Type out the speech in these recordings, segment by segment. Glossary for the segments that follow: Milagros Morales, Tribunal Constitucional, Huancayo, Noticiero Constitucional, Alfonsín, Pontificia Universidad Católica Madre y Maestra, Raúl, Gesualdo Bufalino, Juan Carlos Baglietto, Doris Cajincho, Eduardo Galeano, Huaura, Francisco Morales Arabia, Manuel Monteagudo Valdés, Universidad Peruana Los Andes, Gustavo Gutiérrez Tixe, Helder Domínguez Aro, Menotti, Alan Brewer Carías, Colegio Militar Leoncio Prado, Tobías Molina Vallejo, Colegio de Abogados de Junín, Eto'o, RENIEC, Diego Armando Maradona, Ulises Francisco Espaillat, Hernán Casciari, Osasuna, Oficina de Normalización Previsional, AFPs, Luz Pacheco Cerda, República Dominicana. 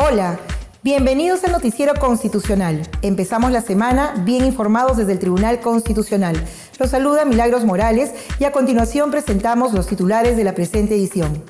Hola, bienvenidos al Noticiero Constitucional. Empezamos la semana bien informados desde el Tribunal Constitucional. Los saluda Milagros Morales y a continuación presentamos los titulares de la presente edición.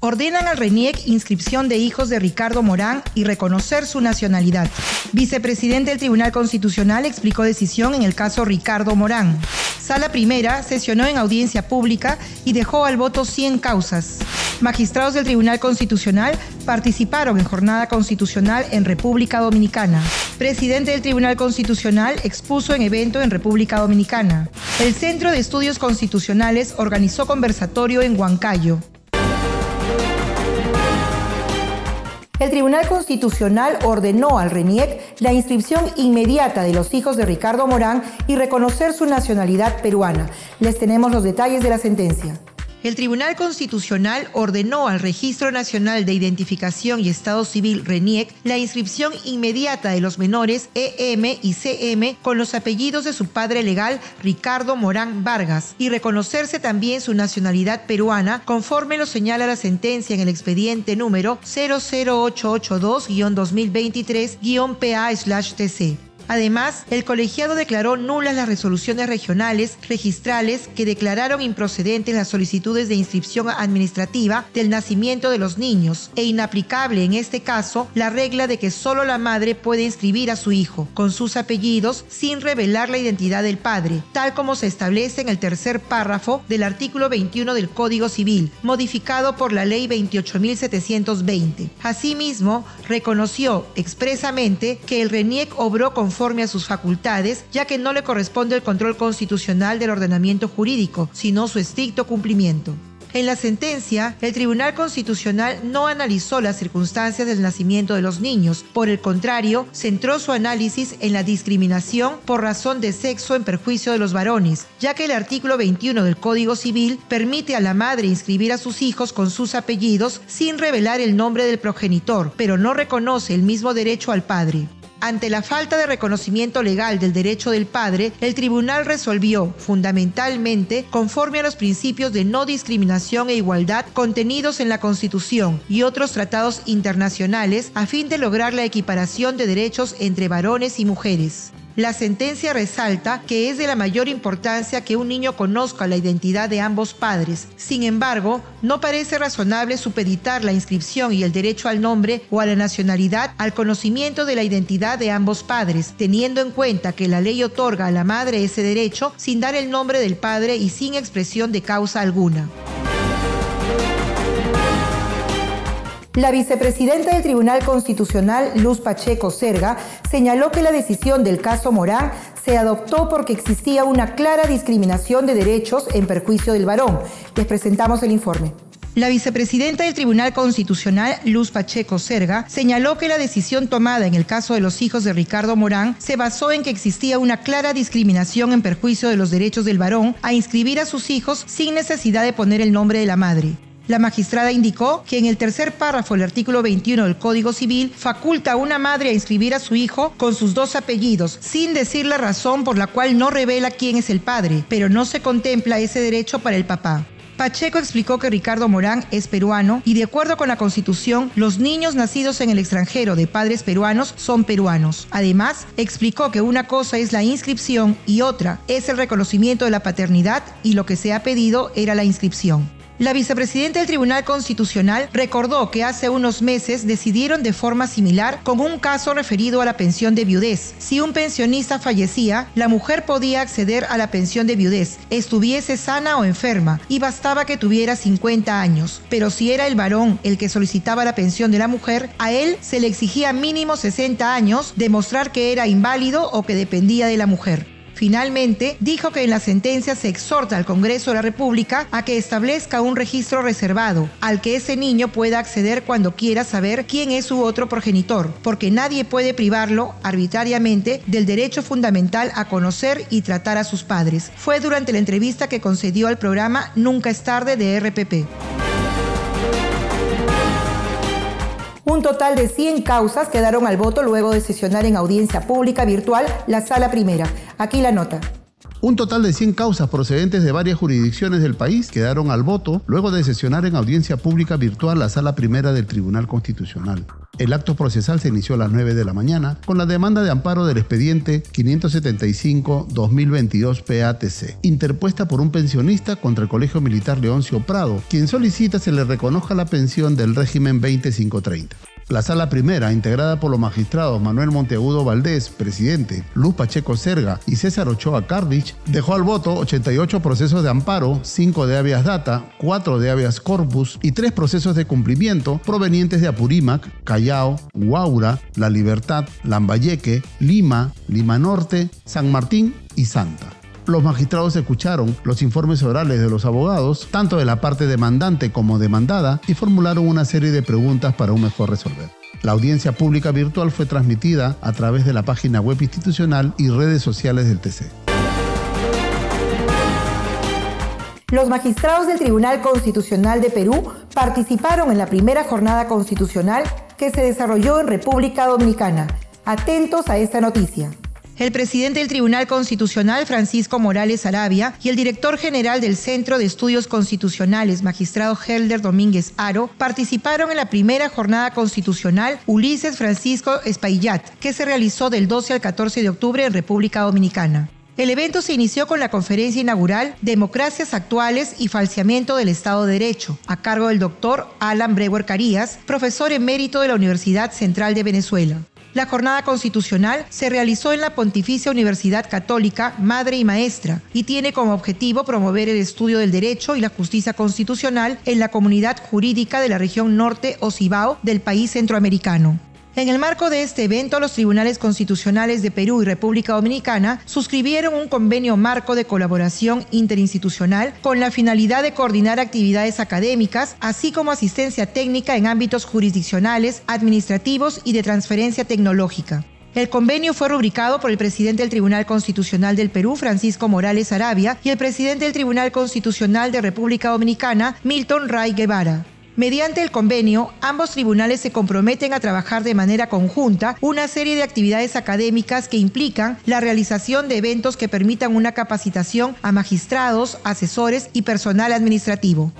Ordenan al RENIEC inscripción de hijos de Ricardo Morán y reconocer su nacionalidad. Vicepresidente del Tribunal Constitucional explicó decisión en el caso Ricardo Morán. Sala Primera sesionó en audiencia pública y dejó al voto 100 causas. Magistrados del Tribunal Constitucional participaron en jornada constitucional en República Dominicana. Presidente del Tribunal Constitucional expuso en evento en República Dominicana. El Centro de Estudios Constitucionales organizó conversatorio en Huancayo. El Tribunal Constitucional ordenó al RENIEC la inscripción inmediata de los hijos de Ricardo Morán y reconocer su nacionalidad peruana. Les tenemos los detalles de la sentencia. El Tribunal Constitucional ordenó al Registro Nacional de Identificación y Estado Civil RENIEC la inscripción inmediata de los menores EM y CM con los apellidos de su padre legal Ricardo Morán Vargas y reconocerse también su nacionalidad peruana conforme lo señala la sentencia en el expediente número 00882-2023-PA/TC. Además, el colegiado declaró nulas las resoluciones regionales registrales que declararon improcedentes las solicitudes de inscripción administrativa del nacimiento de los niños e inaplicable en este caso la regla de que solo la madre puede inscribir a su hijo con sus apellidos sin revelar la identidad del padre, tal como se establece en el tercer párrafo del artículo 21 del Código Civil, modificado por la Ley 28.720. Asimismo, reconoció expresamente que el RENIEC obró conforme a sus facultades, ya que no le corresponde el control constitucional del ordenamiento jurídico, sino su estricto cumplimiento. En la sentencia, el Tribunal Constitucional no analizó las circunstancias del nacimiento de los niños. Por el contrario, centró su análisis en la discriminación por razón de sexo en perjuicio de los varones, ya que el artículo 21 del Código Civil permite a la madre inscribir a sus hijos con sus apellidos sin revelar el nombre del progenitor, pero no reconoce el mismo derecho al padre. Ante la falta de reconocimiento legal del derecho del padre, el tribunal resolvió, fundamentalmente, conforme a los principios de no discriminación e igualdad contenidos en la Constitución y otros tratados internacionales a fin de lograr la equiparación de derechos entre varones y mujeres. La sentencia resalta que es de la mayor importancia que un niño conozca la identidad de ambos padres. Sin embargo, no parece razonable supeditar la inscripción y el derecho al nombre o a la nacionalidad al conocimiento de la identidad de ambos padres, teniendo en cuenta que la ley otorga a la madre ese derecho sin dar el nombre del padre y sin expresión de causa alguna. La vicepresidenta del Tribunal Constitucional, Luz Pacheco Cerda, señaló que la decisión del caso Morán se adoptó porque existía una clara discriminación de derechos en perjuicio del varón. Les presentamos el informe. La vicepresidenta del Tribunal Constitucional, Luz Pacheco Cerda, señaló que la decisión tomada en el caso de los hijos de Ricardo Morán se basó en que existía una clara discriminación en perjuicio de los derechos del varón a inscribir a sus hijos sin necesidad de poner el nombre de la madre. La magistrada indicó que en el tercer párrafo del artículo 21 del Código Civil faculta a una madre a inscribir a su hijo con sus dos apellidos, sin decir la razón por la cual no revela quién es el padre, pero no se contempla ese derecho para el papá. Pacheco explicó que Ricardo Morán es peruano y de acuerdo con la Constitución, los niños nacidos en el extranjero de padres peruanos son peruanos. Además, explicó que una cosa es la inscripción y otra es el reconocimiento de la paternidad y lo que se ha pedido era la inscripción. La vicepresidenta del Tribunal Constitucional recordó que hace unos meses decidieron de forma similar con un caso referido a la pensión de viudez. Si un pensionista fallecía, la mujer podía acceder a la pensión de viudez, estuviese sana o enferma, y bastaba que tuviera 50 años. Pero si era el varón el que solicitaba la pensión de la mujer, a él se le exigía mínimo 60 años, demostrar que era inválido o que dependía de la mujer. Finalmente, dijo que en la sentencia se exhorta al Congreso de la República a que establezca un registro reservado al que ese niño pueda acceder cuando quiera saber quién es su otro progenitor, porque nadie puede privarlo arbitrariamente del derecho fundamental a conocer y tratar a sus padres. Fue durante la entrevista que concedió al programa Nunca es tarde de RPP. Un total de 100 causas quedaron al voto luego de sesionar en audiencia pública virtual la Sala Primera. Aquí la nota. Un total de 100 causas procedentes de varias jurisdicciones del país quedaron al voto luego de sesionar en audiencia pública virtual la Sala Primera del Tribunal Constitucional. El acto procesal se inició a las 9 de la mañana con la demanda de amparo del expediente 575-2022 PATC, interpuesta por un pensionista contra el Colegio Militar Leoncio Prado, quien solicita se le reconozca la pensión del régimen 2530. La Sala Primera, integrada por los magistrados Manuel Monteagudo Valdés, presidente, Luz Pacheco Cerda y César Ochoa Cardich, dejó al voto 88 procesos de amparo, 5 de habeas data, 4 de habeas corpus y 3 procesos de cumplimiento provenientes de Apurímac, Callao, Huaura, La Libertad, Lambayeque, Lima, Lima Norte, San Martín y Santa. Los magistrados escucharon los informes orales de los abogados, tanto de la parte demandante como demandada, y formularon una serie de preguntas para un mejor resolver. La audiencia pública virtual fue transmitida a través de la página web institucional y redes sociales del TC. Los magistrados del Tribunal Constitucional de Perú participaron en la primera jornada constitucional que se desarrolló en República Dominicana. Atentos a esta noticia. El presidente del Tribunal Constitucional, Francisco Morales Arabia, y el director general del Centro de Estudios Constitucionales, magistrado Helder Domínguez Aro, participaron en la primera jornada constitucional Ulises Francisco Espaillat, que se realizó del 12 al 14 de octubre en República Dominicana. El evento se inició con la conferencia inaugural Democracias Actuales y Falseamiento del Estado de Derecho, a cargo del doctor Alan Brewer Carías, profesor emérito de la Universidad Central de Venezuela. La jornada constitucional se realizó en la Pontificia Universidad Católica Madre y Maestra y tiene como objetivo promover el estudio del derecho y la justicia constitucional en la comunidad jurídica de la región norte o Cibao del país centroamericano. En el marco de este evento, los tribunales constitucionales de Perú y República Dominicana suscribieron un convenio marco de colaboración interinstitucional con la finalidad de coordinar actividades académicas, así como asistencia técnica en ámbitos jurisdiccionales, administrativos y de transferencia tecnológica. El convenio fue rubricado por el presidente del Tribunal Constitucional del Perú, Francisco Morales Arabia, y el presidente del Tribunal Constitucional de República Dominicana, Milton Ray Guevara. Mediante el convenio, ambos tribunales se comprometen a trabajar de manera conjunta una serie de actividades académicas que implican la realización de eventos que permitan una capacitación a magistrados, asesores y personal administrativo.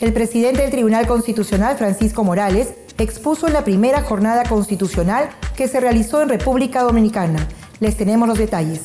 El presidente del Tribunal Constitucional, Francisco Morales, expuso en la primera jornada constitucional que se realizó en República Dominicana. Les tenemos los detalles.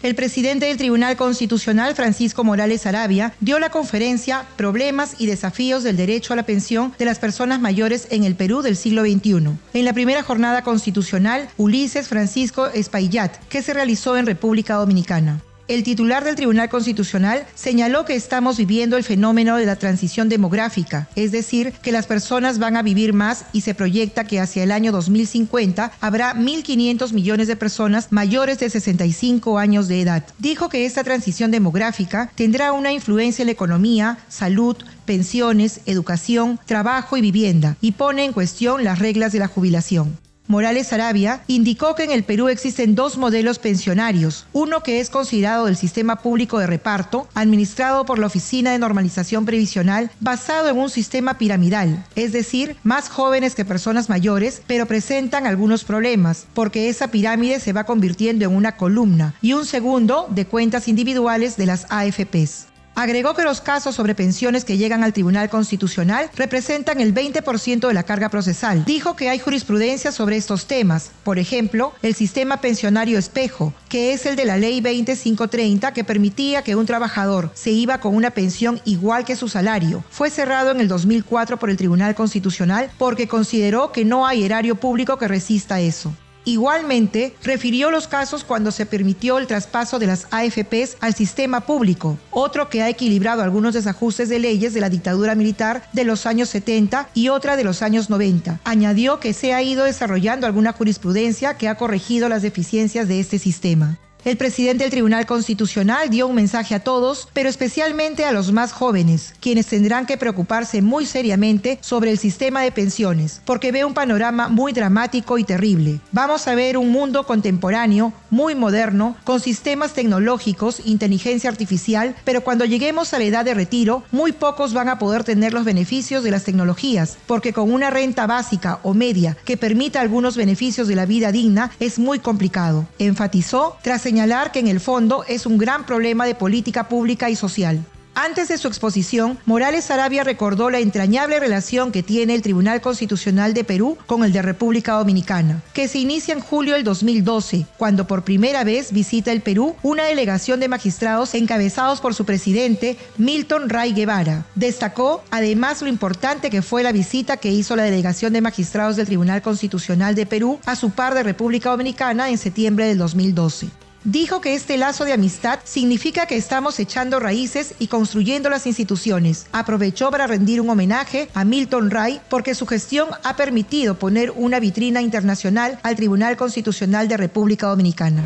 El presidente del Tribunal Constitucional, Francisco Morales Arabia, dio la conferencia Problemas y desafíos del derecho a la pensión de las personas mayores en el Perú del siglo XXI, en la primera jornada constitucional Ulises Francisco Espaillat, que se realizó en República Dominicana. El titular del Tribunal Constitucional señaló que estamos viviendo el fenómeno de la transición demográfica, es decir, que las personas van a vivir más y se proyecta que hacia el año 2050 habrá 1.500 millones de personas mayores de 65 años de edad. Dijo que esta transición demográfica tendrá una influencia en la economía, salud, pensiones, educación, trabajo y vivienda, y pone en cuestión las reglas de la jubilación. Morales Arabia indicó que en el Perú existen dos modelos pensionarios, uno que es considerado del sistema público de reparto, administrado por la Oficina de Normalización Previsional, basado en un sistema piramidal, es decir, más jóvenes que personas mayores, pero presentan algunos problemas, porque esa pirámide se va convirtiendo en una columna, y un segundo de cuentas individuales de las AFPs. Agregó que los casos sobre pensiones que llegan al Tribunal Constitucional representan el 20% de la carga procesal. Dijo que hay jurisprudencia sobre estos temas, por ejemplo, el sistema pensionario espejo, que es el de la Ley 20530 que permitía que un trabajador se iba con una pensión igual que su salario. Fue cerrado en el 2004 por el Tribunal Constitucional porque consideró que no hay erario público que resista eso. Igualmente, refirió los casos cuando se permitió el traspaso de las AFPs al sistema público, otro que ha equilibrado algunos desajustes de leyes de la dictadura militar de los años 70 y otra de los años 90. Añadió que se ha ido desarrollando alguna jurisprudencia que ha corregido las deficiencias de este sistema. El presidente del Tribunal Constitucional dio un mensaje a todos, pero especialmente a los más jóvenes, quienes tendrán que preocuparse muy seriamente sobre el sistema de pensiones, porque ve un panorama muy dramático y terrible. Vamos a ver un mundo contemporáneo, muy moderno, con sistemas tecnológicos, inteligencia artificial, pero cuando lleguemos a la edad de retiro, muy pocos van a poder tener los beneficios de las tecnologías, porque con una renta básica o media que permita algunos beneficios de la vida digna es muy complicado, enfatizó tras señalar que en el fondo es un gran problema de política pública y social. Antes de su exposición, Morales Arabia recordó la entrañable relación que tiene el Tribunal Constitucional de Perú con el de República Dominicana, que se inicia en julio del 2012, cuando por primera vez visita el Perú una delegación de magistrados encabezados por su presidente, Milton Ray Guevara. Destacó, además, lo importante que fue la visita que hizo la delegación de magistrados del Tribunal Constitucional de Perú a su par de República Dominicana en septiembre del 2012. Dijo que este lazo de amistad significa que estamos echando raíces y construyendo las instituciones. Aprovechó para rendir un homenaje a Milton Ray porque su gestión ha permitido poner una vitrina internacional al Tribunal Constitucional de República Dominicana.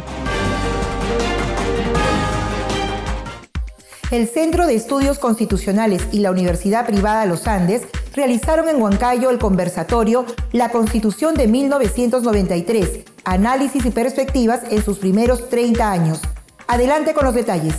El Centro de Estudios Constitucionales y la Universidad Privada Los Andes realizaron en Huancayo el conversatorio La Constitución de 1993, análisis y perspectivas en sus primeros 30 años. Adelante con los detalles.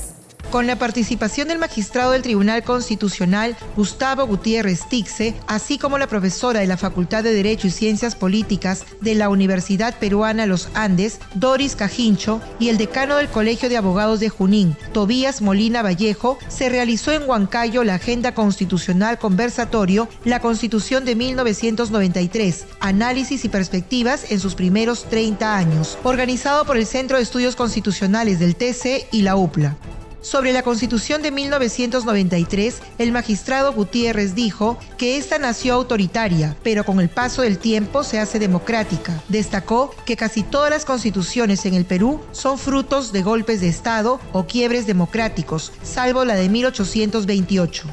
Con la participación del magistrado del Tribunal Constitucional, Gustavo Gutiérrez Tixe, así como la profesora de la Facultad de Derecho y Ciencias Políticas de la Universidad Peruana Los Andes, Doris Cajincho, y el decano del Colegio de Abogados de Junín, Tobías Molina Vallejo, se realizó en Huancayo la Agenda Constitucional Conversatorio, la Constitución de 1993, análisis y perspectivas en sus primeros 30 años, organizado por el Centro de Estudios Constitucionales del TC y la UPLA. Sobre la Constitución de 1993, el magistrado Gutiérrez dijo que esta nació autoritaria, pero con el paso del tiempo se hace democrática. Destacó que casi todas las constituciones en el Perú son frutos de golpes de Estado o quiebres democráticos, salvo la de 1828.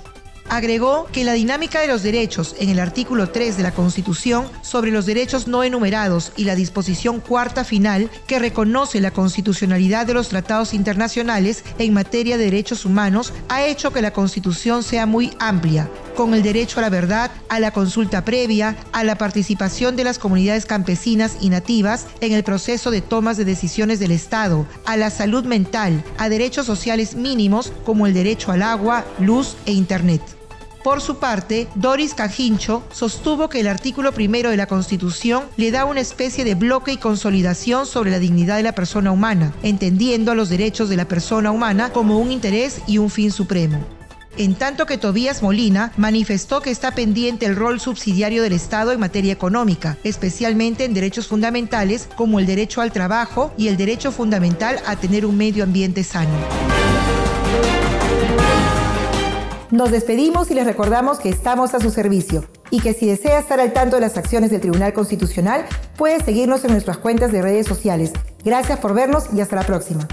Agregó que la dinámica de los derechos en el artículo 3 de la Constitución sobre los derechos no enumerados y la disposición cuarta final que reconoce la constitucionalidad de los tratados internacionales en materia de derechos humanos ha hecho que la Constitución sea muy amplia, con el derecho a la verdad, a la consulta previa, a la participación de las comunidades campesinas y nativas en el proceso de tomas de decisiones del Estado, a la salud mental, a derechos sociales mínimos como el derecho al agua, luz e Internet. Por su parte, Doris Cajincho sostuvo que el artículo primero de la Constitución le da una especie de bloque y consolidación sobre la dignidad de la persona humana, entendiendo a los derechos de la persona humana como un interés y un fin supremo. En tanto que Tobías Molina manifestó que está pendiente el rol subsidiario del Estado en materia económica, especialmente en derechos fundamentales como el derecho al trabajo y el derecho fundamental a tener un medio ambiente sano. Nos despedimos y les recordamos que estamos a su servicio y que si desea estar al tanto de las acciones del Tribunal Constitucional, puede seguirnos en nuestras cuentas de redes sociales. Gracias por vernos y hasta la próxima.